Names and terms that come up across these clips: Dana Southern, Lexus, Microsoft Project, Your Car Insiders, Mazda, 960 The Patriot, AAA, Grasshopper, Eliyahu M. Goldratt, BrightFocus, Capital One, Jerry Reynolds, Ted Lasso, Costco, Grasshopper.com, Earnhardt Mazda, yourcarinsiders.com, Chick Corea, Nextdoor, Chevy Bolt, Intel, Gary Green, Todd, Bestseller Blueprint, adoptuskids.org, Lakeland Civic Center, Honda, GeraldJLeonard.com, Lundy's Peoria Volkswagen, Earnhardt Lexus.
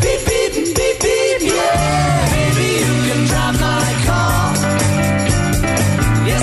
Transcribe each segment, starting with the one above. Beep, beep, beep, beep, yeah. Baby, you can drive my car. Yes,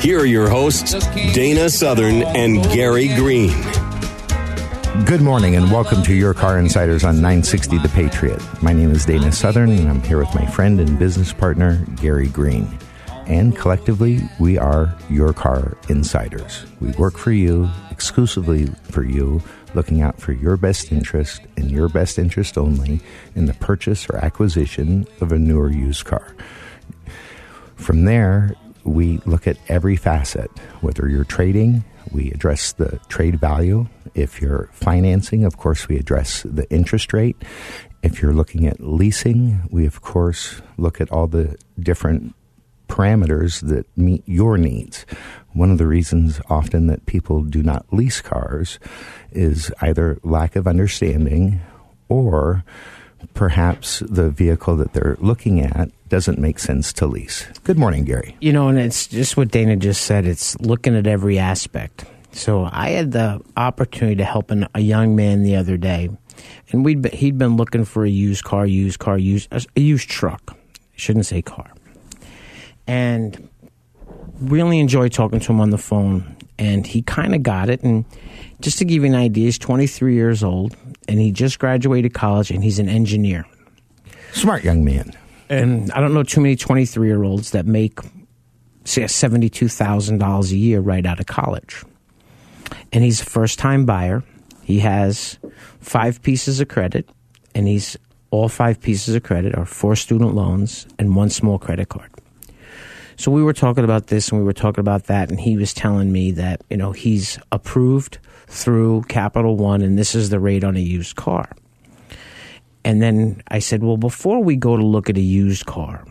Here are your hosts, Dana Southern and Gary Green. Good morning and welcome to Your Car Insiders on 960 The Patriot. My name is Dana Southern and I'm here with my friend and business partner, Gary Green. And collectively, we are Your Car Insiders. We work for you, exclusively for you, looking out for your best interest and your best interest only in the purchase or acquisition of a new or used car. From there, we look at every facet, whether you're trading, we address the trade value. If you're financing, of course, we address the interest rate. If you're looking at leasing, we, of course, look at all the different parameters that meet your needs. One of the reasons often that people do not lease cars is either lack of understanding or perhaps the vehicle that they're looking at doesn't make sense to lease. Good morning, Gary. You know, and it's just what Dana just said. It's looking at every aspect. So I had the opportunity to help a young man the other day, and he'd been looking for a used truck. Shouldn't say car. And really enjoyed talking to him on the phone. And he kind of got it. And just to give you an idea, he's 23 years old. And he just graduated college. And he's an engineer. Smart young man. And I don't know too many 23-year-olds that make, say, $72,000 a year right out of college. And he's a first-time buyer. He has 5 pieces of credit. And all 5 pieces of credit are 4 student loans and 1 small credit card. So we were talking about this and we were talking about that, and he was telling me that, you know, he's approved through Capital One and this is the rate on a used car. And then I said, well, before we go to look at a used car,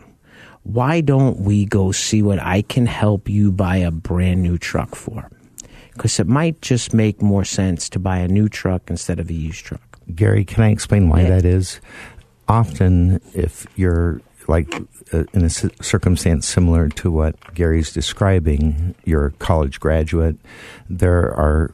why don't we go see what I can help you buy a brand new truck for? Because it might just make more sense to buy a new truck instead of a used truck. Gary, can I explain why that is? Often if you're in a circumstance similar to what Gary's describing, you're a college graduate, there are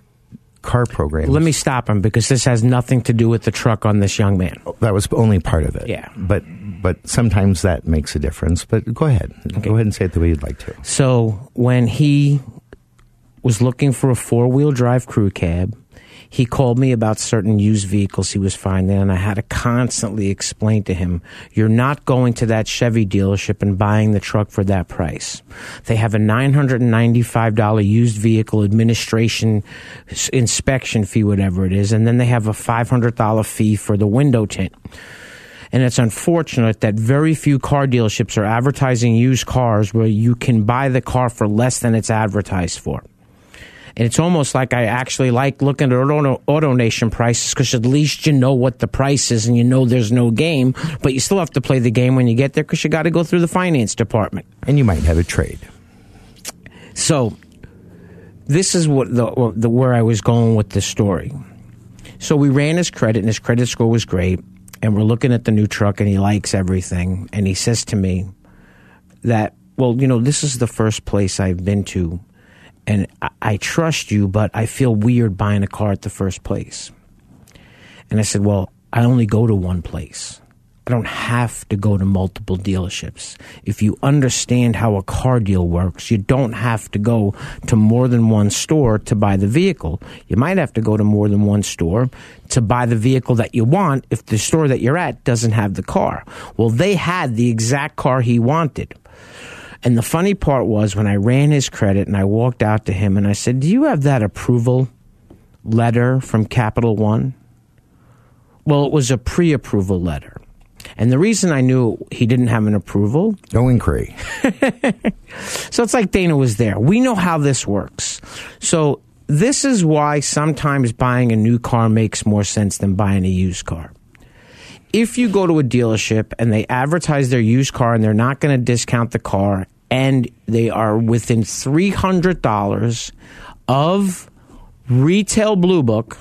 car programs. Let me stop him because this has nothing to do with the truck on this young man. That was only part of it. Yeah. But sometimes that makes a difference. But go ahead. Okay. Go ahead and say it the way you'd like to. So when he was looking for a 4-wheel drive crew cab, he called me about certain used vehicles he was finding, and I had to constantly explain to him, you're not going to that Chevy dealership and buying the truck for that price. They have a $995 used vehicle administration inspection fee, whatever it is, and then they have a $500 fee for the window tint. And it's unfortunate that very few car dealerships are advertising used cars where you can buy the car for less than it's advertised for. And it's almost like I actually like looking at AutoNation prices because at least you know what the price is and you know there's no game, but you still have to play the game when you get there because you got to go through the finance department. And you might have a trade. So this is what where I was going with this story. So we ran his credit, and his credit score was great, and we're looking at the new truck, and he likes everything. And he says to me that, well, you know, this is the first place I've been to, and I trust you, but I feel weird buying a car at the first place. And I said, well, I only go to one place. I don't have to go to multiple dealerships. If you understand how a car deal works, you don't have to go to more than one store to buy the vehicle. You might have to go to more than one store to buy the vehicle that you want if the store that you're at doesn't have the car. Well, they had the exact car he wanted. And the funny part was when I ran his credit and I walked out to him and I said, "Do you have that approval letter from Capital One?" Well, it was a pre-approval letter. And the reason I knew he didn't have an approval... No inquiry. So it's like Dana was there. We know how this works. So this is why sometimes buying a new car makes more sense than buying a used car. If you go to a dealership and they advertise their used car and they're not going to discount the car and they are within $300 of retail Blue Book...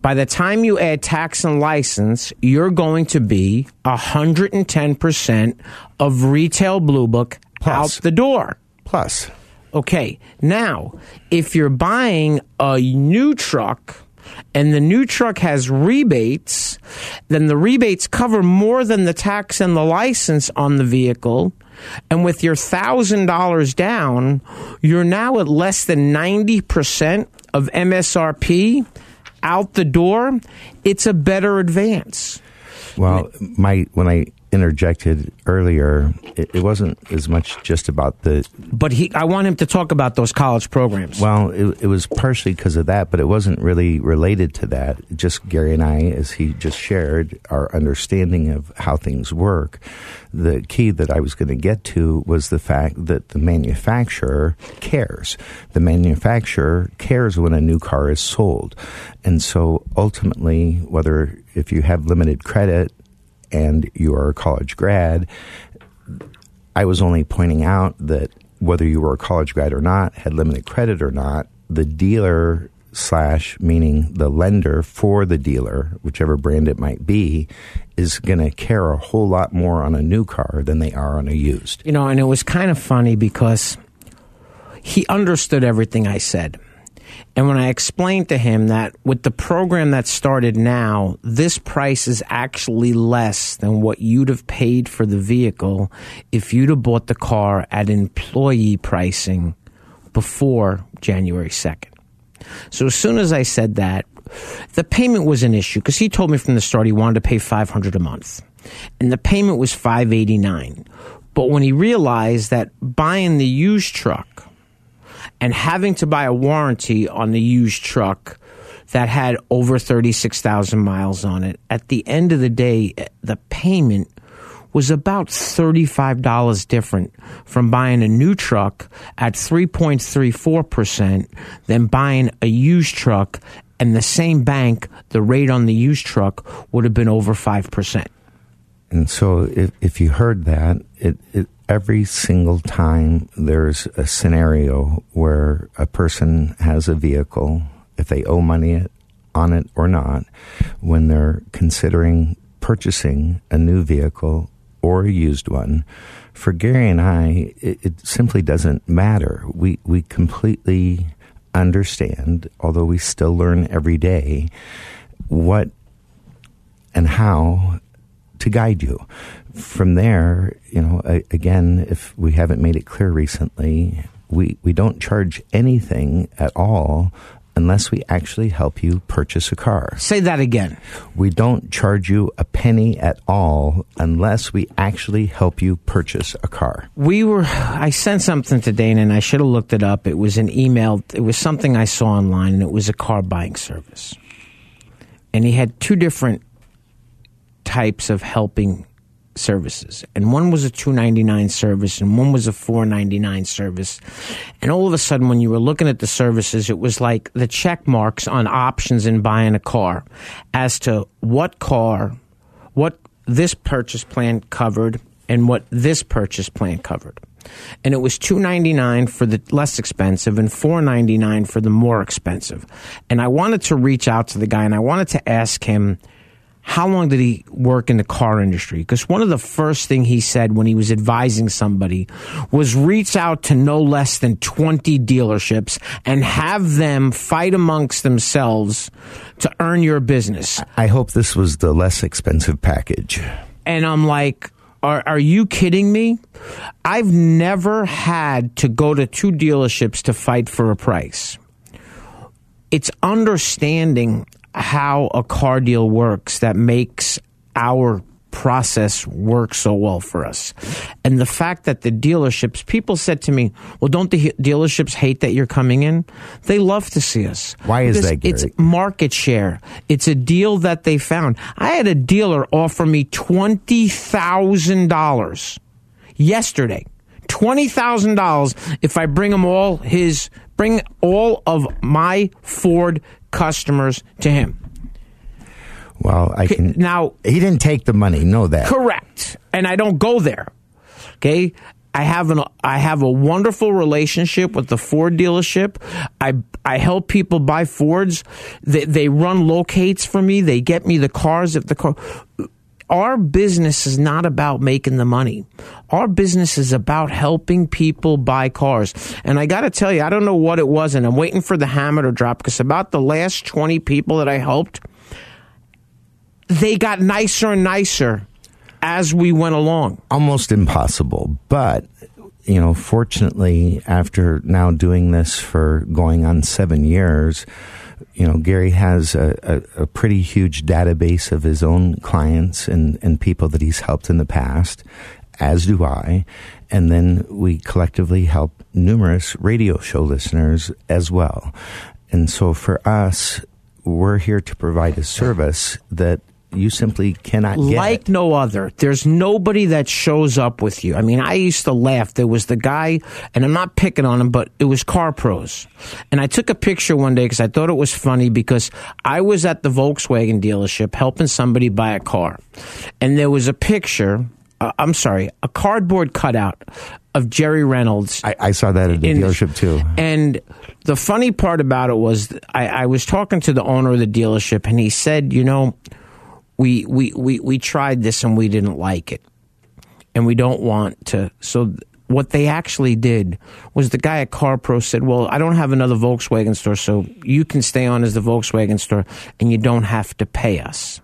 By the time you add tax and license, you're going to be 110% of retail Blue Book out the door. Plus. Okay. Now, if you're buying a new truck and the new truck has rebates, then the rebates cover more than the tax and the license on the vehicle. And with your $1,000 down, you're now at less than 90% of MSRP. Out the door, it's a better advance. Well, when I interjected earlier, it wasn't as much just about the... But I want him to talk about those college programs. Well, it was partially because of that, but it wasn't really related to that. Just Gary and I, as he just shared, our understanding of how things work. The key that I was going to get to was the fact that the manufacturer cares. The manufacturer cares when a new car is sold. And so ultimately, if you have limited credit, and you are a college grad, I was only pointing out that whether you were a college grad or not, had limited credit or not, the dealer / meaning the lender for the dealer, whichever brand it might be, is going to care a whole lot more on a new car than they are on a used. You know, and it was kind of funny because he understood everything I said. And when I explained to him that with the program that started now, this price is actually less than what you'd have paid for the vehicle if you'd have bought the car at employee pricing before January 2nd. So as soon as I said that, the payment was an issue because he told me from the start he wanted to pay $500 a month. And the payment was $589. But when he realized that buying the used truck... and having to buy a warranty on the used truck that had over 36,000 miles on it, at the end of the day, the payment was about $35 different from buying a new truck at 3.34% than buying a used truck. And the same bank, the rate on the used truck would have been over 5%. And so if you heard that, every single time there's a scenario where a person has a vehicle, if they owe money on it or not, when they're considering purchasing a new vehicle or a used one, for Gary and I, it simply doesn't matter. We completely understand, although we still learn every day, what and how to guide you. From there, you know, again, if we haven't made it clear recently, we don't charge anything at all unless we actually help you purchase a car. Say that again. We don't charge you a penny at all unless we actually help you purchase a car. I sent something to Dana and I should have looked it up. It was an email. It was something I saw online and it was a car buying service. And he had two different types of helping services, and one was a $2.99 service and one was a $4.99 service. And all of a sudden when you were looking at the services, it was like the check marks on options in buying a car as to what car, what this purchase plan covered and what this purchase plan covered. And it was $2.99 for the less expensive and $4.99 for the more expensive. And I wanted to reach out to the guy and I wanted to ask him, how long did he work in the car industry? Because one of the first things he said when he was advising somebody was reach out to no less than 20 dealerships and have them fight amongst themselves to earn your business. I hope this was the less expensive package. And I'm like, are you kidding me? I've never had to go to two dealerships to fight for a price. It's understanding how a car deal works that makes our process work so well for us. And the fact that the dealerships, people said to me, well, don't the dealerships hate that you're coming in? They love to see us. Why is that, Gary? It's market share. It's a deal that they found. I had a dealer offer me $20,000 yesterday. $20,000 if I bring all of my Ford customers to him. Well, I can. Now, he didn't take the money, know that. Correct. And I don't go there. Okay? I have a wonderful relationship with the Ford dealership. I help people buy Fords. They run locates for me. They get me the cars if the car. Our business is not about making the money. Our business is about helping people buy cars. And I got to tell you, I don't know what it was, and I'm waiting for the hammer to drop, because about the last 20 people that I helped, they got nicer and nicer as we went along. Almost impossible. But, you know, fortunately, after now doing this for going on 7 years, you know, Gary has a pretty huge database of his own clients and people that he's helped in the past, as do I. And then we collectively help numerous radio show listeners as well. And so for us, we're here to provide a service that you simply cannot get. Like no other. There's nobody that shows up with you. I mean, I used to laugh. There was the guy, and I'm not picking on him, but it was CarPros. And I took a picture one day because I thought it was funny, because I was at the Volkswagen dealership helping somebody buy a car. And there was a picture, a cardboard cutout of Jerry Reynolds. I saw that at the dealership too. And the funny part about it was I was talking to the owner of the dealership, and he said, you know, We tried this and we didn't like it, and we don't want to. So what they actually did was the guy at CarPro said, well, I don't have another Volkswagen store, so you can stay on as the Volkswagen store and you don't have to pay us.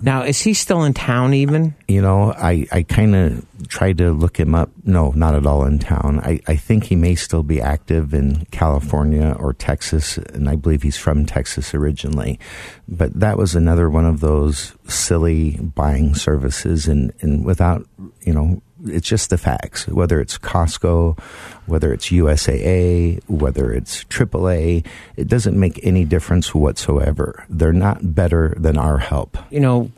Now, is he still in town even? You know, I kind of tried to look him up. No, not at all in town. I think he may still be active in California or Texas, and I believe he's from Texas originally. But that was another one of those silly buying services, and without, you know, it's just the facts. Whether it's Costco, whether it's USAA, whether it's AAA, it doesn't make any difference whatsoever. They're not better than our help. You know,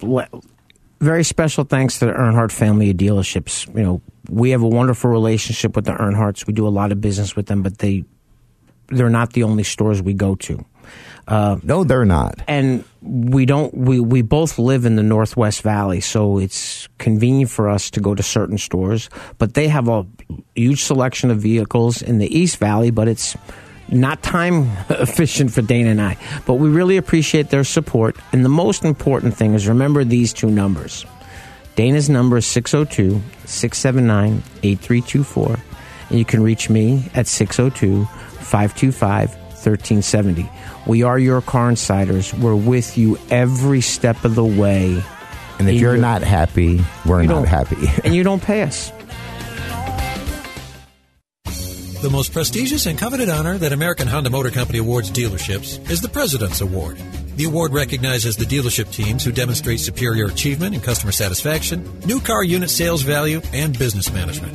very special thanks to the Earnhardt family of dealerships. You know, we have a wonderful relationship with the Earnhardts. We do a lot of business with them, but they're not the only stores we go to. No, they're not. And we don't. We both live in the Northwest Valley, so it's convenient for us to go to certain stores. But they have a huge selection of vehicles in the East Valley, but it's not time efficient for Dana and I. But we really appreciate their support. And the most important thing is remember these two numbers. Dana's number is 602-679-8324. And you can reach me at 602-525-1370. We are Your Car Insiders. We're with you every step of the way. And if you're not happy, we're not happy. And you don't pay us. The most prestigious and coveted honor that American Honda Motor Company awards dealerships is the President's Award. The award recognizes the dealership teams who demonstrate superior achievement in customer satisfaction, new car unit sales value, and business management.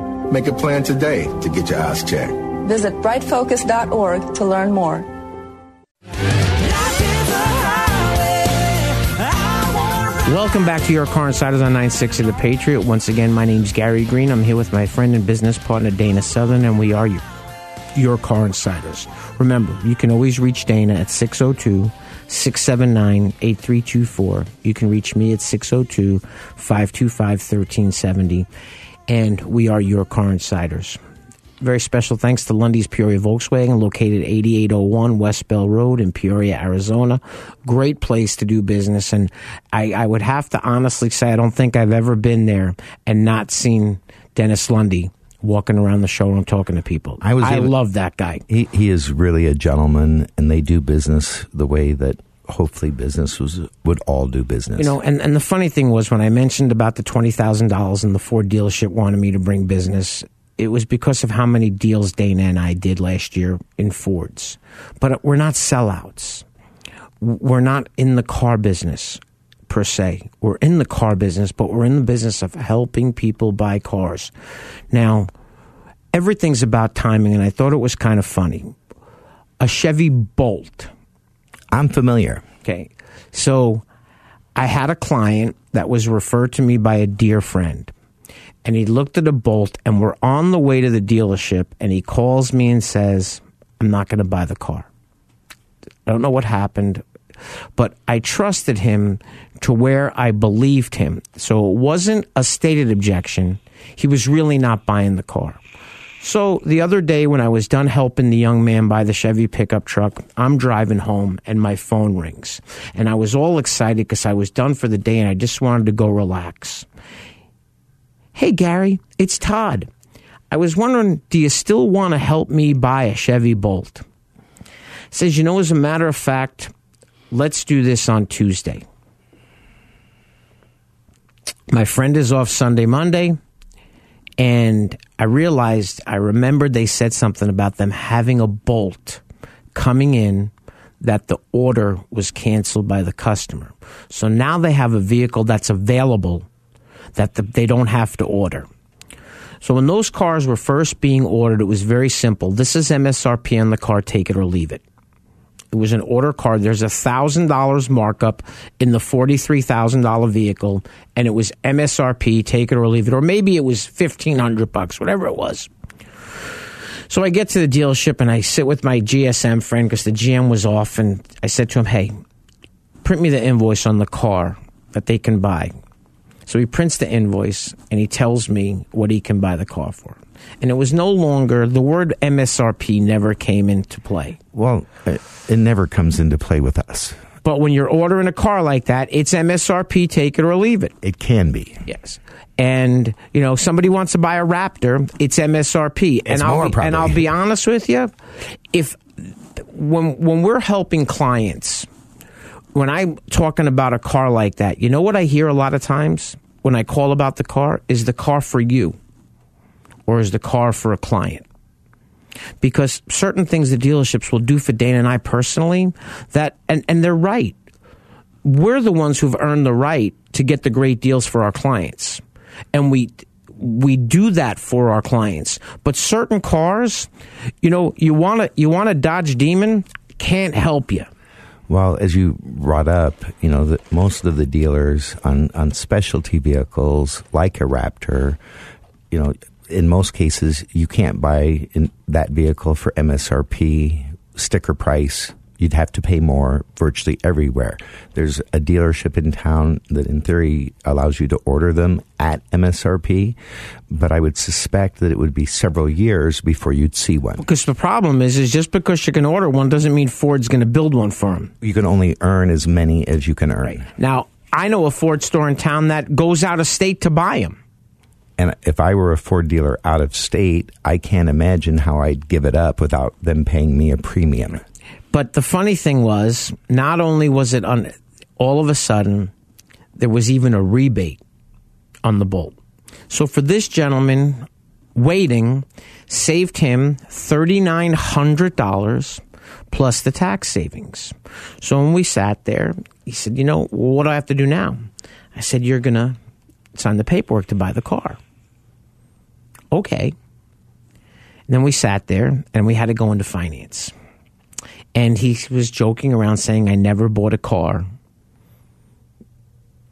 Make a plan today to get your eyes checked. Visit BrightFocus.org to learn more. Welcome back to Your Car Insiders on 960 The Patriot. Once again, my name's Gary Green. I'm here with my friend and business partner, Dana Southern, and we are Your Car Insiders. Remember, you can always reach Dana at 602-679-8324. You can reach me at 602-525-1370. And we are Your Car Insiders. Very special thanks to Lundy's Peoria Volkswagen, located 8801 West Bell Road in Peoria, Arizona. Great place to do business. And I would have to honestly say I don't think I've ever been there and not seen Dennis Lundy walking around the showroom talking to people. I love that guy. He is really a gentleman, and they do business the way that hopefully businesses would all do business. You know, and the funny thing was when I mentioned about the $20,000 and the Ford dealership wanted me to bring business, it was because of how many deals Dana and I did last year in Fords. But we're not sellouts. We're not in the car business per se. We're in the car business, but we're in the business of helping people buy cars. Now, everything's about timing, and I thought it was kind of funny. A Chevy Bolt. I'm familiar. Okay. So I had a client that was referred to me by a dear friend, and he looked at a Bolt, and we're on the way to the dealership, and he calls me and says, I'm not going to buy the car. I don't know what happened, but I trusted him to where I believed him. So it wasn't a stated objection. He was really not buying the car. So the other day when I was done helping the young man buy the Chevy pickup truck, I'm driving home and my phone rings. And I was all excited because I was done for the day and I just wanted to go relax. Hey, Gary, it's Todd. I was wondering, do you still want to help me buy a Chevy Bolt? Says, you know, as a matter of fact, let's do this on Tuesday. My friend is off Sunday, Monday, and I remembered they said something about them having a Bolt coming in that the order was canceled by the customer. So now they have a vehicle that's available that they don't have to order. So when those cars were first being ordered, it was very simple. This is MSRP on the car, take it or leave it. It was an order car. There's $1,000 markup in the $43,000 vehicle, and it was MSRP, take it or leave it, or maybe it was $1,500, whatever it was. So I get to the dealership, and I sit with my GSM friend because the GM was off, and I said to him, hey, print me the invoice on the car that they can buy. So he prints the invoice, and he tells me what he can buy the car for. And it was no longer, the word MSRP never came into play. Well, it never comes into play with us. But when you're ordering a car like that, it's MSRP, take it or leave it. It can be. Yes. And, you know, somebody wants to buy a Raptor, it's MSRP. And I'll be honest with you, if when we're helping clients, when I'm talking about a car like that, you know what I hear a lot of times when I call about the car? Is the car for you? Or is the car for a client? Because certain things the dealerships will do for Dana and I personally, that and they're right. We're the ones who've earned the right to get the great deals for our clients. And we do that for our clients. But certain cars, you know, you want a Dodge Demon, can't help you. Well, as you brought up, you know, that most of the dealers on specialty vehicles like a Raptor, you know, in most cases, you can't buy that vehicle for MSRP, sticker price. You'd have to pay more virtually everywhere. There's a dealership in town that, in theory, allows you to order them at MSRP, but I would suspect that it would be several years before you'd see one. Because the problem is just because you can order one doesn't mean Ford's going to build one for them. You can only earn as many as you can earn. Right. Now, I know a Ford store in town that goes out of state to buy them. And if I were a Ford dealer out of state, I can't imagine how I'd give it up without them paying me a premium. But the funny thing was, not only was it all of a sudden, there was even a rebate on the Bolt. So for this gentleman, waiting saved him $3,900 plus the tax savings. So when we sat there, he said, you know, what do I have to do now? I said, you're going to sign the paperwork to buy the car. Okay. And then we sat there and we had to go into finance. And he was joking around saying, I never bought a car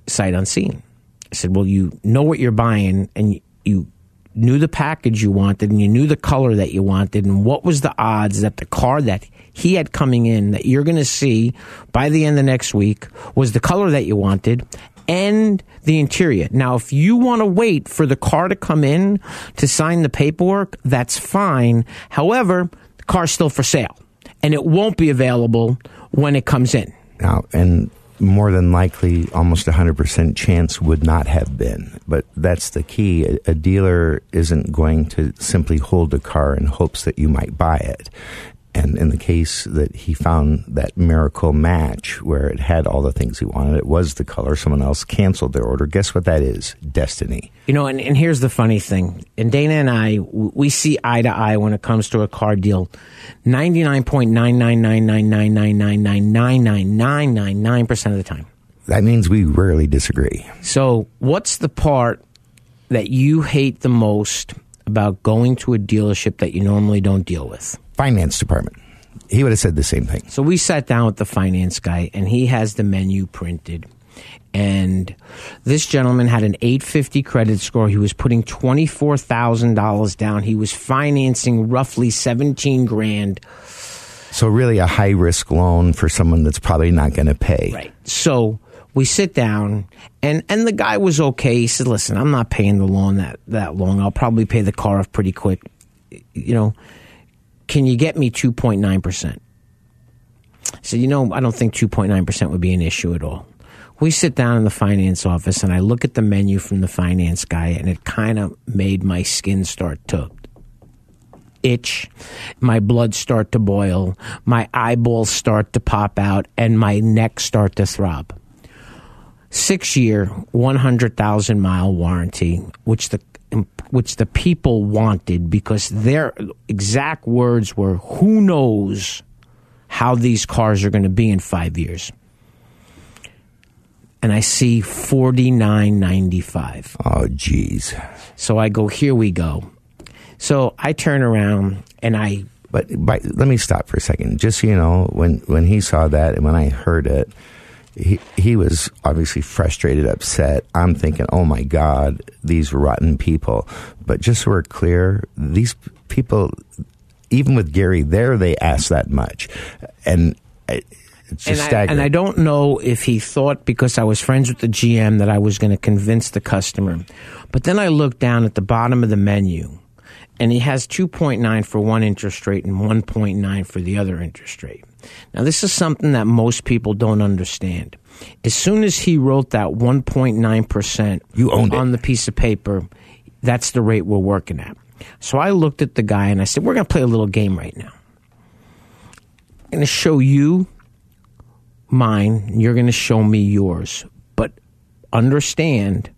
sight unseen. I said, well, you know what you're buying and you knew the package you wanted and you knew the color that you wanted. And what was the odds that the car that he had coming in that you're going to see by the end of next week was the color that you wanted and the interior? Now, if you want to wait for the car to come in to sign the paperwork, that's fine. However, the car's still for sale, and it won't be available when it comes in. Now, and more than likely, almost 100% chance would not have been. But that's the key. A dealer isn't going to simply hold a car in hopes that you might buy it. And in the case that he found that miracle match where it had all the things he wanted, it was the color, someone else canceled their order. Guess what that is? Destiny. You know, and here's the funny thing. And Dana and I, we see eye to eye when it comes to a car deal. 99.99999999999% of the time. That means we rarely disagree. So what's the part that you hate the most about going to a dealership that you normally don't deal with? Finance department. He would have said the same thing. So we sat down with the finance guy, and he has the menu printed. And this gentleman had an 850 credit score. He was putting $24,000 down. He was financing roughly $17,000. So really a high-risk loan for someone that's probably not going to pay. Right. So we sit down, and the guy was okay. He said, listen, I'm not paying the loan that long. I'll probably pay the car off pretty quick. You know, can you get me 2.9%? I said, you know, I don't think 2.9% would be an issue at all. We sit down in the finance office, and I look at the menu from the finance guy, and it kind of made my skin start to itch, my blood start to boil, my eyeballs start to pop out, and my neck start to throb. 6-year, 100,000-mile warranty, which the people wanted because their exact words were, who knows how these cars are going to be in 5 years. And I see $49.95. Oh, geez. So I go, here we go. So I turn around and I... But let me stop for a second. Just so you know, when he saw that and when I heard it, He was obviously frustrated, upset. I'm thinking, oh my God, these rotten people. But just so we're clear, these people, even with Gary there, they asked that much. And it's just staggering. And I don't know if he thought because I was friends with the GM that I was going to convince the customer. But then I looked down at the bottom of the menu, and he has 2.9 for one interest rate and 1.9 for the other interest rate. Now, this is something that most people don't understand. As soon as he wrote that 1.9% you owned on it. The piece of paper, that's the rate we're working at. So I looked at the guy and I said, we're going to play a little game right now. I'm going to show you mine, you're going to show me yours. But understand,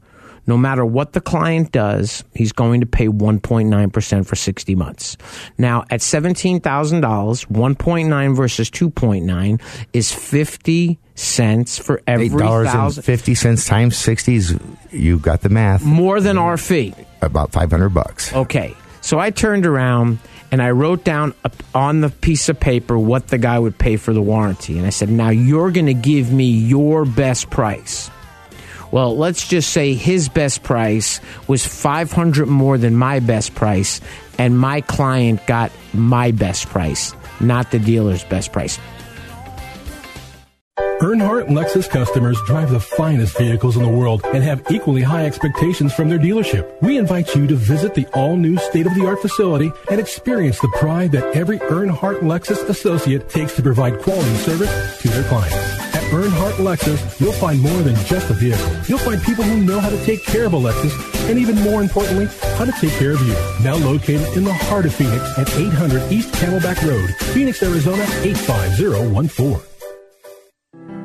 no matter what the client does, he's going to pay 1.9% for 60 months. Now, at $17,000, 1.9 versus 2.9 is 50 cents for every $1,000. $8.50 times 60s, you got the math. More than our fee. About $500. Okay. So I turned around and I wrote down on the piece of paper what the guy would pay for the warranty. And I said, now you're going to give me your best price. Well, let's just say his best price was $500 more than my best price, and my client got my best price, not the dealer's best price. Earnhardt Lexus customers drive the finest vehicles in the world and have equally high expectations from their dealership. We invite you to visit the all-new state-of-the-art facility and experience the pride that every Earnhardt Lexus associate takes to provide quality service to their clients. Earnhardt Lexus, you'll find more than just a vehicle. You'll find people who know how to take care of a Lexus, and even more importantly, how to take care of you. Now located in the heart of Phoenix at 800 East Camelback Road, Phoenix, Arizona, 85014.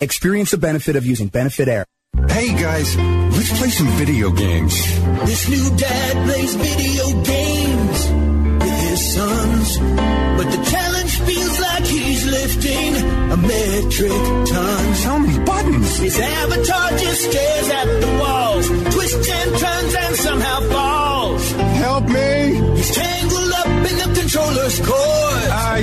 Experience the benefit of using Benefit Air. Hey guys, let's play some video games. This new dad plays video games with his sons, but the challenge feels like he's lifting a metric ton. So many buttons. His avatar just stares at the walls, twists and turns and somehow falls. Help me! He's tangled up in the controller's cord. I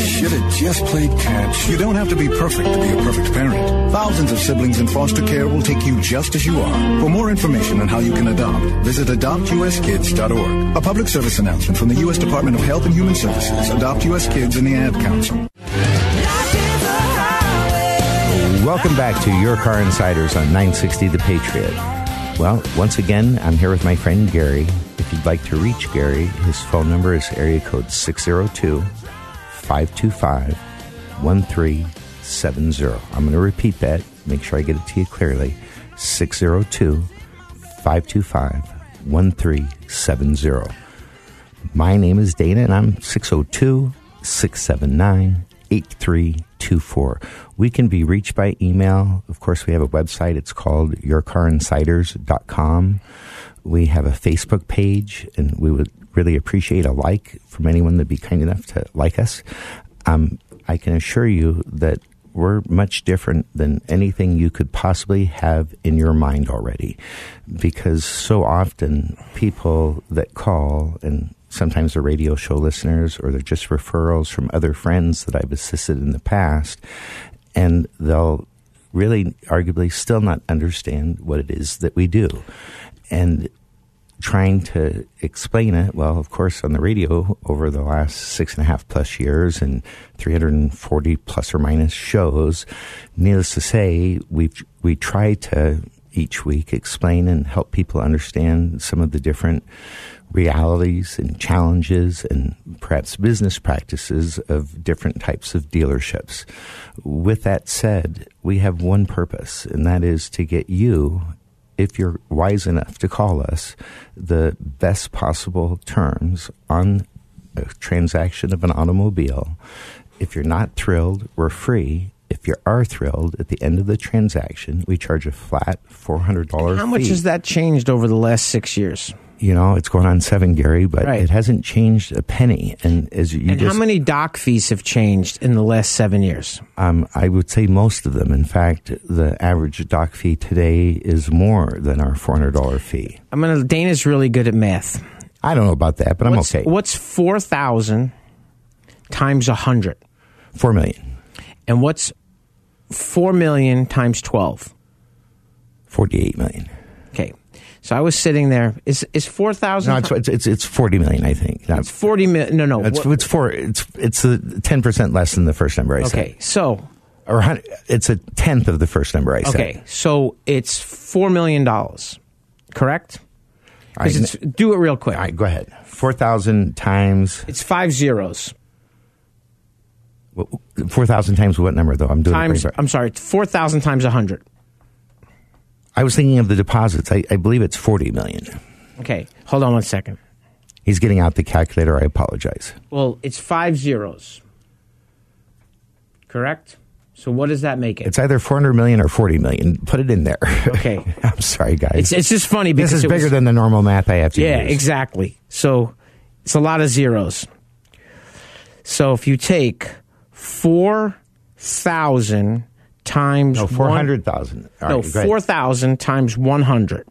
You should have just played catch. You don't have to be perfect to be a perfect parent. Thousands of siblings in foster care will take you just as you are. For more information on how you can adopt, visit AdoptUSKids.org. A public service announcement from the U.S. Department of Health and Human Services, Adopt U.S. Kids, and the Ad Council. Welcome back to Your Car Insiders on 960 The Patriot. Well, once again, I'm here with my friend Gary. If you'd like to reach Gary, his phone number is area code 602-525-1370. I'm going to repeat that. Make sure I get it to you clearly. 602-525-1370. My name is Dana, and I'm 602-679-8324. We can be reached by email. Of course, we have a website. It's called yourcarinsiders.com. We have a Facebook page, and we would really appreciate a like from anyone that'd be kind enough to like us. I can assure you that we're much different than anything you could possibly have in your mind already, because so often people that call, and sometimes they're radio show listeners or they're just referrals from other friends that I've assisted in the past, and they'll really arguably still not understand what it is that we do. And trying to explain it, well, of course, on the radio over the last 6.5+ years and 340 plus or minus shows, needless to say, we try to each week explain and help people understand some of the different realities and challenges and perhaps business practices of different types of dealerships. With that said, we have one purpose, and that is to get you, if you're wise enough to call us, the best possible terms on a transaction of an automobile. If you're not thrilled, we're free. If you are thrilled, at the end of the transaction, we charge a flat $400 fee. How much has that changed over the last 6 years? You know, it's going on 7, Gary, but right. It hasn't changed a penny. And as you how many doc fees have changed in the last 7 years? I would say most of them. In fact, the average doc fee today is more than our $400 fee. Dana's really good at math. I don't know about that, but I'm okay. What's 4,000 times 100? 4 million. And what's 4 million times 12? 48 million. Okay. So I was sitting there. Is 4,000? No, it's 40 million. I think it's 40 million. No. It's four. It's 10% less than the first number I said. Okay, so it's a tenth of the first number I said. Okay, so it's $4 million, correct? Do it real quick. All right, go ahead. 4,000 times. It's 5 zeros. 4,000 times what number though? I'm doing times. I'm sorry. 4,000 times 100. I was thinking of the deposits. I believe it's 40 million. Okay. Hold on one second. He's getting out the calculator. I apologize. Well, it's 5 zeros. Correct? So what does that make it? It's either 400 million or 40 million. Put it in there. Okay. I'm sorry, guys. It's just funny because this is bigger than the normal math I have to use. Yeah, exactly. So it's a lot of zeros. So if you take 4,000 times 400,000. No, 4,000 times 100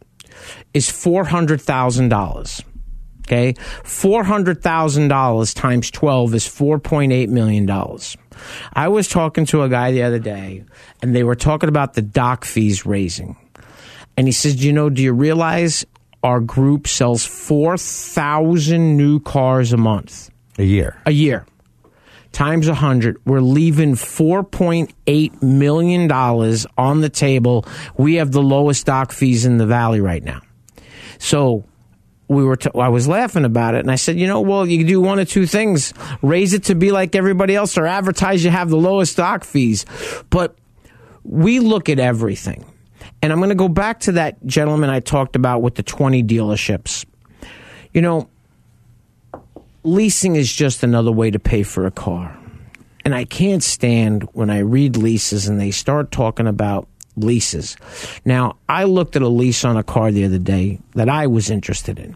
is $400,000. Okay, $400,000 times 12 is $4.8 million. I was talking to a guy the other day, and they were talking about the doc fees raising, and he says, "You know, do you realize our group sells 4,000 new cars a month, a year?" Times 100, we're leaving $4.8 million on the table. We have the lowest doc fees in the valley right now. So I was laughing about it, and I said, you know, well, you can do one of two things. Raise it to be like everybody else, or advertise you have the lowest doc fees. But we look at everything. And I'm going to go back to that gentleman I talked about with the 20 dealerships. You know, leasing is just another way to pay for a car. And I can't stand when I read leases and they start talking about leases. Now, I looked at a lease on a car the other day that I was interested in.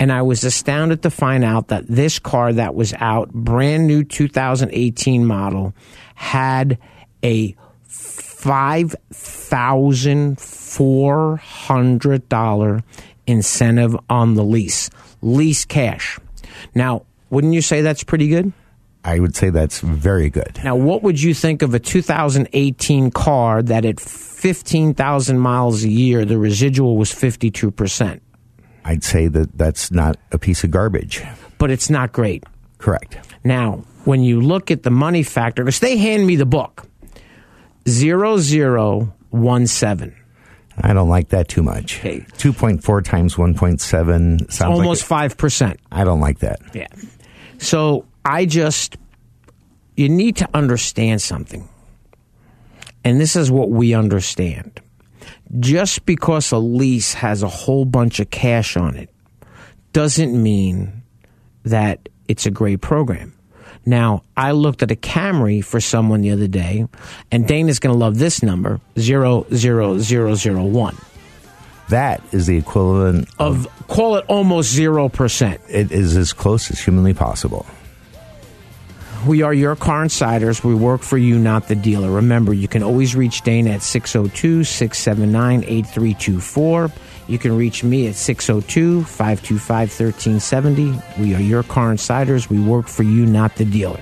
And I was astounded to find out that this car that was out, brand new 2018 model, had a $5,400 incentive on the lease. Lease cash. Now, wouldn't you say that's pretty good? I would say that's very good. Now, what would you think of a 2018 car that at 15,000 miles a year, the residual was 52%? I'd say that's not a piece of garbage. But it's not great. Correct. Now, when you look at the money factor, because they hand me the book, 0017. I don't like that too much. Okay. 2.4 times 1.7 sounds almost like 5%. I don't like that. Yeah. So you need to understand something. And this is what we understand. Just because a lease has a whole bunch of cash on it doesn't mean that it's a great program. Now, I looked at a Camry for someone the other day, and Dana's going to love this number, 00001. That is the equivalent of call it almost 0%. It is as close as humanly possible. We are Your Car Insiders. We work for you, not the dealer. Remember, you can always reach Dana at 602-679-8324. You can reach me at 602-525-1370. We are Your Car Insiders. We work for you, not the dealer.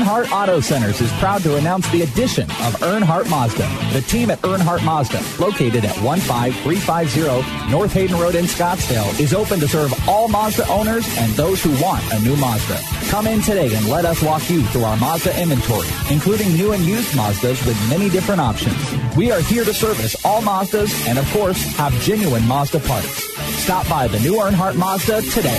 Earnhardt Auto Centers is proud to announce the addition of Earnhardt Mazda. The team at Earnhardt Mazda, located at 15350 North Hayden Road in Scottsdale, is open to serve all Mazda owners and those who want a new Mazda. Come in today and let us walk you through our Mazda inventory, including new and used Mazdas with many different options. We are here to service all Mazdas and, of course, have genuine Mazda parts. Stop by the new Earnhardt Mazda today.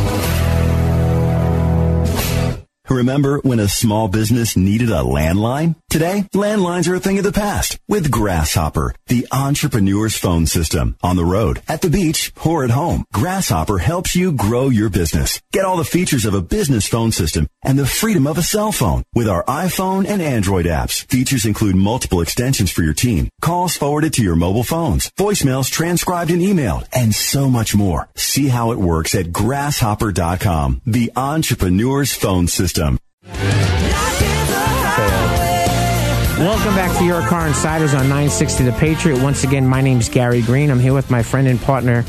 Remember when a small business needed a landline? Today, landlines are a thing of the past with Grasshopper, the entrepreneur's phone system. On the road, at the beach, or at home, Grasshopper helps you grow your business. Get all the features of a business phone system and the freedom of a cell phone with our iPhone and Android apps. Features include multiple extensions for your team, calls forwarded to your mobile phones, voicemails transcribed and emailed, and so much more. See how it works at Grasshopper.com, the entrepreneur's phone system. Welcome back to Your Car Insiders on 960 The Patriot. Once again, my name's Gary Green. I'm here with my friend and partner,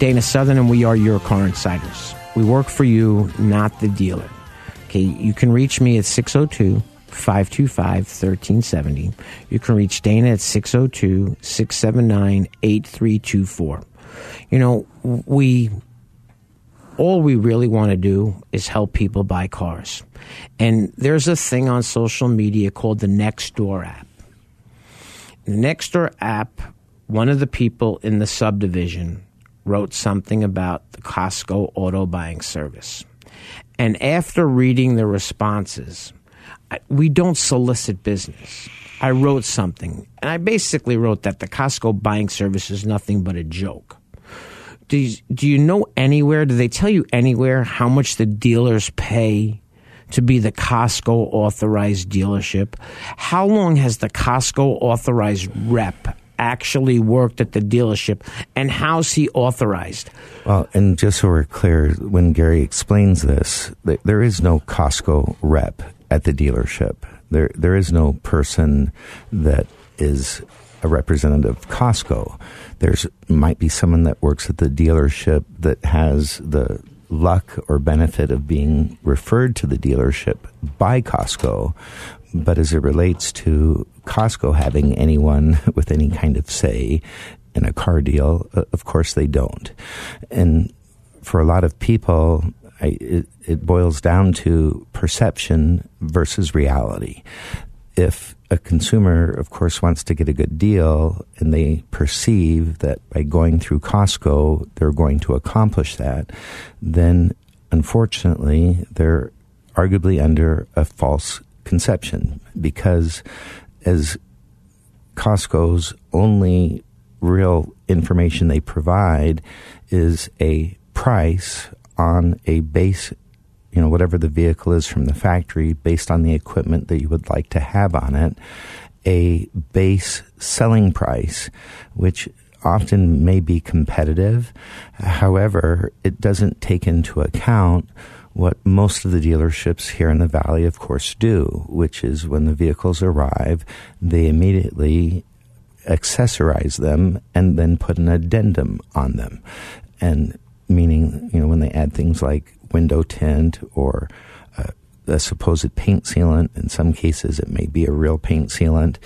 Dana Southern, and we are Your Car Insiders. We work for you, not the dealer. Okay, you can reach me at 602-525-1370. You can reach Dana at 602-679-8324. You know, all we really want to do is help people buy cars. And there's a thing on social media called the Nextdoor app. The Nextdoor app, one of the people in the subdivision wrote something about the Costco auto buying service. And after reading the responses, we don't solicit business. I wrote something, and I basically wrote that the Costco buying service is nothing but a joke. Do you know anywhere, do they tell you anywhere how much the dealers pay to be the Costco authorized dealership? How long has the Costco authorized rep actually worked at the dealership, and how's he authorized? Well, and just so we're clear, when Gary explains this, there is no Costco rep at the dealership. There is no person that is a representative of Costco. There's might be someone that works at the dealership that has the luck or benefit of being referred to the dealership by Costco, but as it relates to Costco having anyone with any kind of say in a car deal, of course they don't. And for a lot of people, it boils down to perception versus reality. If a consumer, of course, wants to get a good deal and they perceive that by going through Costco, they're going to accomplish that, then unfortunately, they're arguably under a false conception, because as Costco's only real information they provide is a price on a base, you know, whatever the vehicle is from the factory, based on the equipment that you would like to have on it, a base selling price, which often may be competitive. However, it doesn't take into account what most of the dealerships here in the Valley, of course, do, which is when the vehicles arrive, they immediately accessorize them and then put an addendum on them. And meaning, you know, when they add things like window tint or a supposed paint sealant. In some cases, it may be a real paint sealant.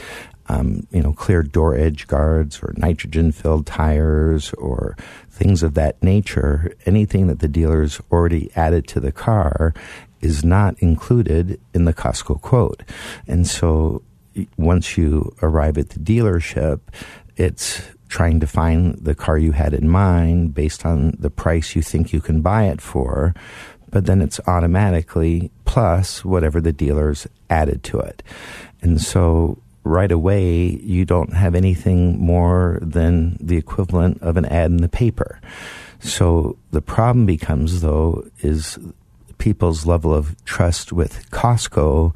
Clear door edge guards or nitrogen-filled tires or things of that nature. Anything that the dealer's already added to the car is not included in the Costco quote. And so once you arrive at the dealership, it's trying to find the car you had in mind based on the price you think you can buy it for, but then it's automatically plus whatever the dealer's added to it. And so right away, you don't have anything more than the equivalent of an ad in the paper. So the problem becomes, though, is people's level of trust with Costco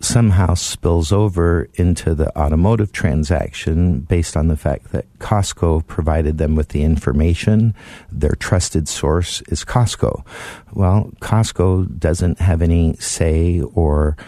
somehow spills over into the automotive transaction based on the fact that Costco provided them with the information. Their trusted source is Costco. Well, Costco doesn't have any say or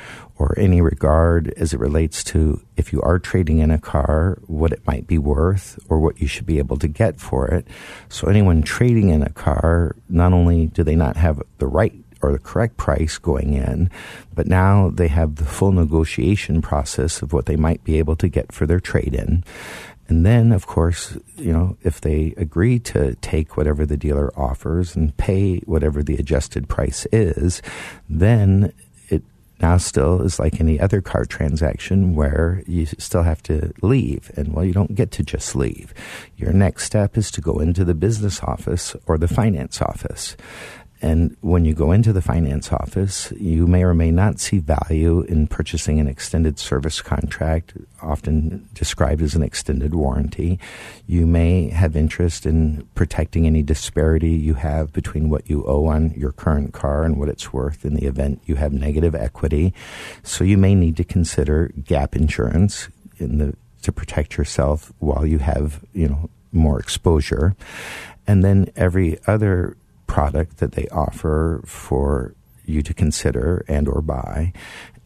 any regard as it relates to if you are trading in a car, what it might be worth or what you should be able to get for it. So anyone trading in a car, not only do they not have the right or the correct price going in, but now they have the full negotiation process of what they might be able to get for their trade-in. And then, of course, you know, if they agree to take whatever the dealer offers and pay whatever the adjusted price is, then it now still is like any other car transaction where you still have to leave. And, well, you don't get to just leave. Your next step is to go into the business office or the finance office. And when you go into the finance office, you may or may not see value in purchasing an extended service contract, often described as an extended warranty. You may have interest in protecting any disparity you have between what you owe on your current car and what it's worth in the event you have negative equity. So you may need to consider gap insurance to protect yourself while you have, you know, more exposure. And then every other product that they offer for you to consider and or buy.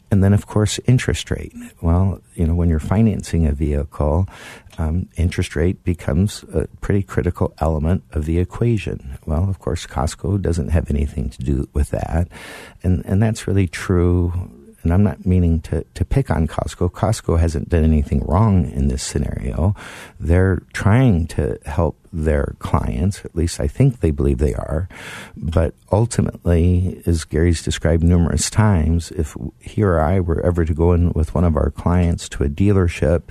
And then, of course, interest rate. Well, you know, when you're financing a vehicle, interest rate becomes a pretty critical element of the equation. Well, of course, Costco doesn't have anything to do with that. And that's really true. And I'm not meaning to pick on Costco. Costco hasn't done anything wrong in this scenario. They're trying to help their clients, at least I think they believe they are. But ultimately, as Gary's described numerous times, if he or I were ever to go in with one of our clients to a dealership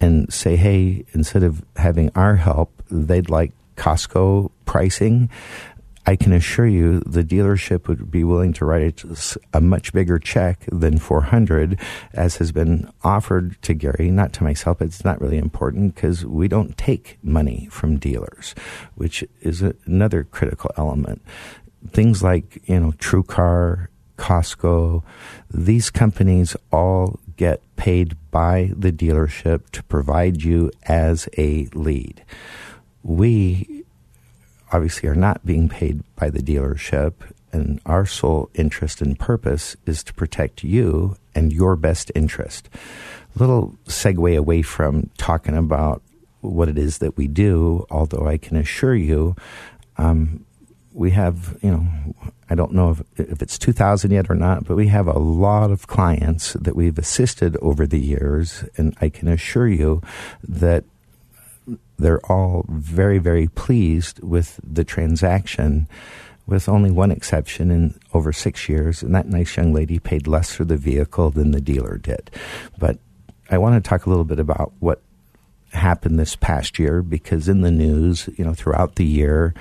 and say, hey, instead of having our help, they'd like Costco pricing, I can assure you the dealership would be willing to write a much bigger check than $400 as has been offered to Gary, not to myself. It's not really important because we don't take money from dealers, which is another critical element. Things like, you know, TrueCar, Costco, these companies all get paid by the dealership to provide you as a lead. We obviously are not being paid by the dealership, and our sole interest and purpose is to protect you and your best interest. A little segue away from talking about what it is that we do, although I can assure you we have, you know, I don't know if it's 2,000 yet or not, but we have a lot of clients that we've assisted over the years, and I can assure you that they're all very, very pleased with the transaction, with only one exception in over 6 years. And that nice young lady paid less for the vehicle than the dealer did. But I want to talk a little bit about what happened this past year, because in the news, you know, throughout the year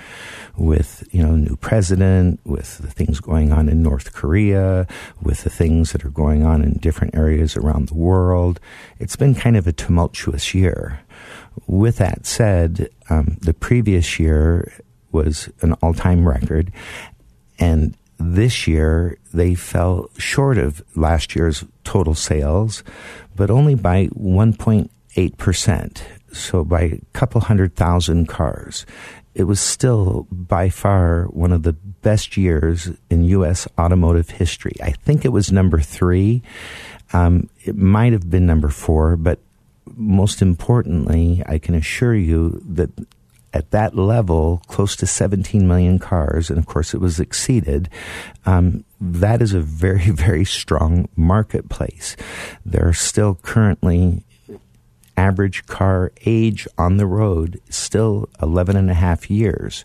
with, you know, new president, with the things going on in North Korea, with the things that are going on in different areas around the world, it's been kind of a tumultuous year. With that said, the previous year was an all-time record, and this year they fell short of last year's total sales, but only by 1.8%, so by a couple 100,000 cars. It was still by far one of the best years in U.S. automotive history. I think it was number 3. It might have been number 4, but most importantly, I can assure you that at that level, close to 17 million cars, and of course it was exceeded, that is a very, very strong marketplace. There are still currently average car age on the road, still 11 and a half years.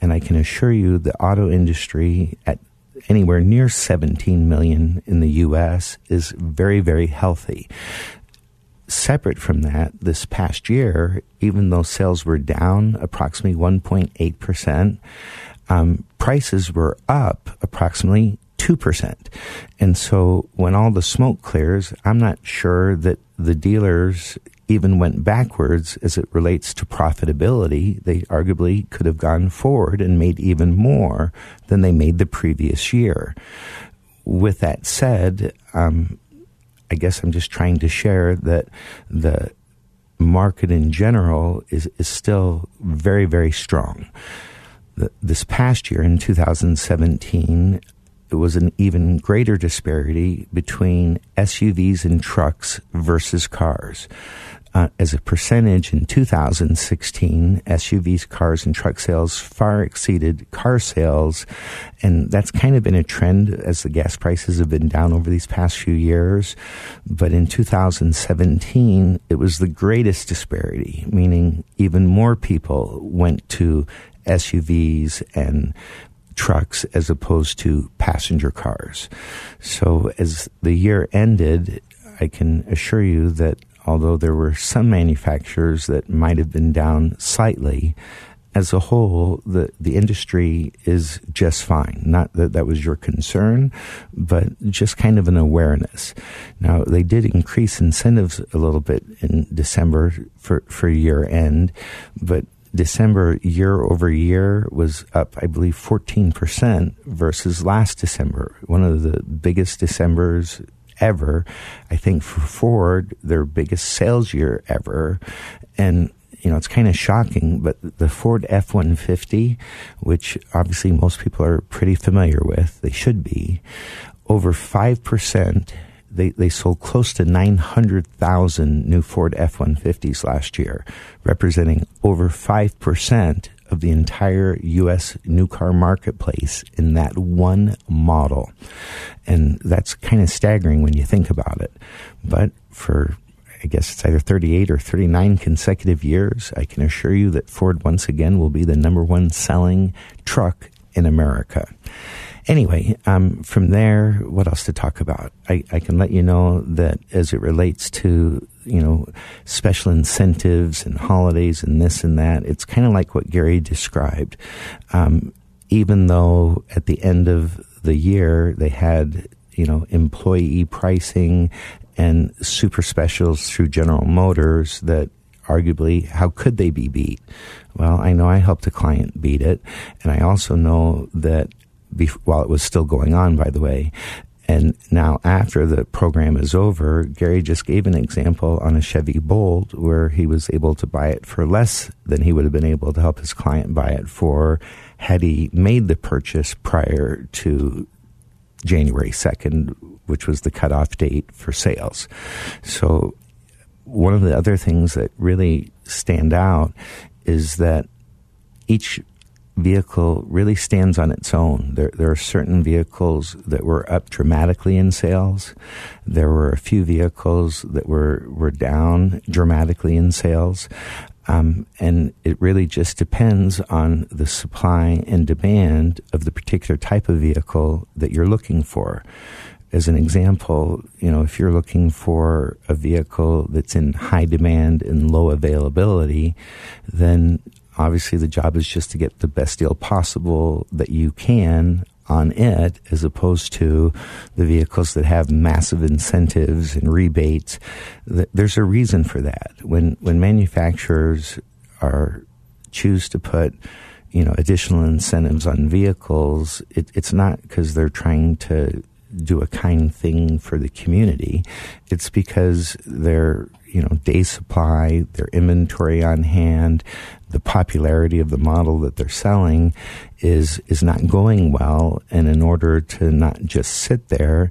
And I can assure you the auto industry at anywhere near 17 million in the U.S. is very, very healthy. Separate from that, this past year, even though sales were down approximately 1.8%, prices were up approximately 2%. And so when all the smoke clears, I'm not sure that the dealers even went backwards as it relates to profitability. They arguably could have gone forward and made even more than they made the previous year. With that said, I guess I'm just trying to share that the market in general is still very, very strong. This past year, in 2017, it was an even greater disparity between SUVs and trucks versus cars. As a percentage, in 2016, SUVs, cars, and truck sales far exceeded car sales, and that's kind of been a trend as the gas prices have been down over these past few years. But in 2017, it was the greatest disparity, meaning even more people went to SUVs and trucks as opposed to passenger cars. So as the year ended, I can assure you that although there were some manufacturers that might have been down slightly, as a whole, the industry is just fine. Not that that was your concern, but just kind of an awareness. Now, they did increase incentives a little bit in December for year end, but December year over year was up, I believe, 14% versus last December, one of the biggest Decembers ever. I think for Ford, their biggest sales year ever. And, you know, it's kind of shocking, but the Ford F-150, which obviously most people are pretty familiar with, they should be, over 5%. They sold close to 900,000 new Ford F-150s last year, representing over 5% of the entire U.S. new car marketplace in that one model. And that's kind of staggering when you think about it. But for, I guess it's either 38 or 39 consecutive years, I can assure you that Ford once again will be the number one selling truck in America. Anyway, from there, what else to talk about? I can let you know that as it relates to, you know, special incentives and holidays and this and that, it's kind of like what Gary described. Even though at the end of the year they had, you know, employee pricing and super specials through General Motors that arguably, how could they be beat? Well, I know I helped a client beat it, and I also know that while it was still going on, by the way. And now after the program is over, Gary just gave an example on a Chevy Bolt where he was able to buy it for less than he would have been able to help his client buy it for had he made the purchase prior to January 2nd, which was the cutoff date for sales. So one of the other things that really stand out is that each vehicle really stands on its own. There are certain vehicles that were up dramatically in sales. There were a few vehicles that were down dramatically in sales. And it really just depends on the supply and demand of the particular type of vehicle that you're looking for. As an example, you know, if you're looking for a vehicle that's in high demand and low availability, then obviously the job is just to get the best deal possible that you can on it, as opposed to the vehicles that have massive incentives and rebates. There's a reason for that. When manufacturers choose to put, you know, additional incentives on vehicles, it's not because they're trying to do a kind thing for the community. It's because their, you know, day supply, their inventory on hand, the popularity of the model that they're selling is not going well. And in order to not just sit there,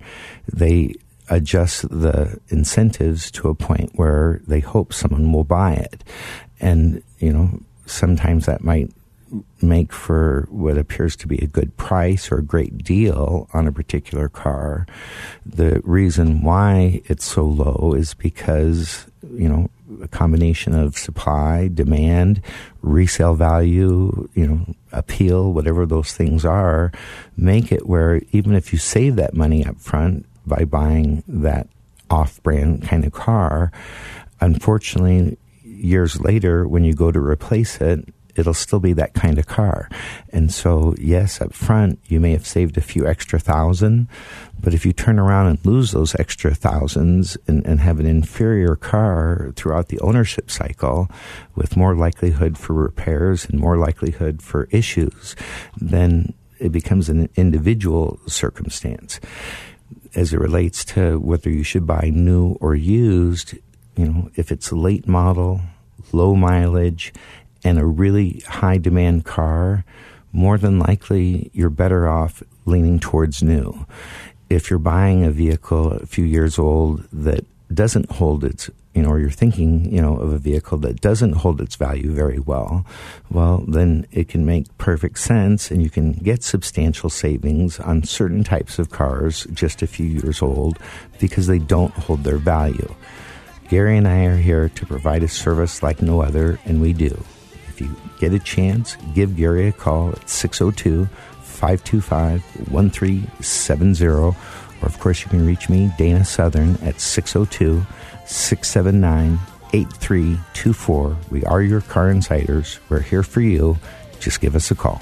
they adjust the incentives to a point where they hope someone will buy it. And, you know, sometimes that might make for what appears to be a good price or a great deal on a particular car. The reason why it's so low is because, you know, a combination of supply, demand, resale value, you know, appeal, whatever those things are, make it where even if you save that money up front by buying that off-brand kind of car, unfortunately, years later when you go to replace it, it'll still be that kind of car. And so, yes, up front, you may have saved a few extra thousand, but if you turn around and lose those extra thousands and have an inferior car throughout the ownership cycle with more likelihood for repairs and more likelihood for issues, then it becomes an individual circumstance. As it relates to whether you should buy new or used, you know, if it's a late model, low mileage, and a really high demand car, more than likely you're better off leaning towards new. If you're buying a vehicle a few years old that doesn't hold its, you know, or you're thinking, you know, of a vehicle that doesn't hold its value very well, well, then it can make perfect sense and you can get substantial savings on certain types of cars just a few years old because they don't hold their value. Gary and I are here to provide a service like no other, and we do. If you get a chance, give Gary a call at 602-525-1370, or of course you can reach me, Dana Southern, at 602-679-8324. We are Your Car Insiders. We're here for you. Just give us a call.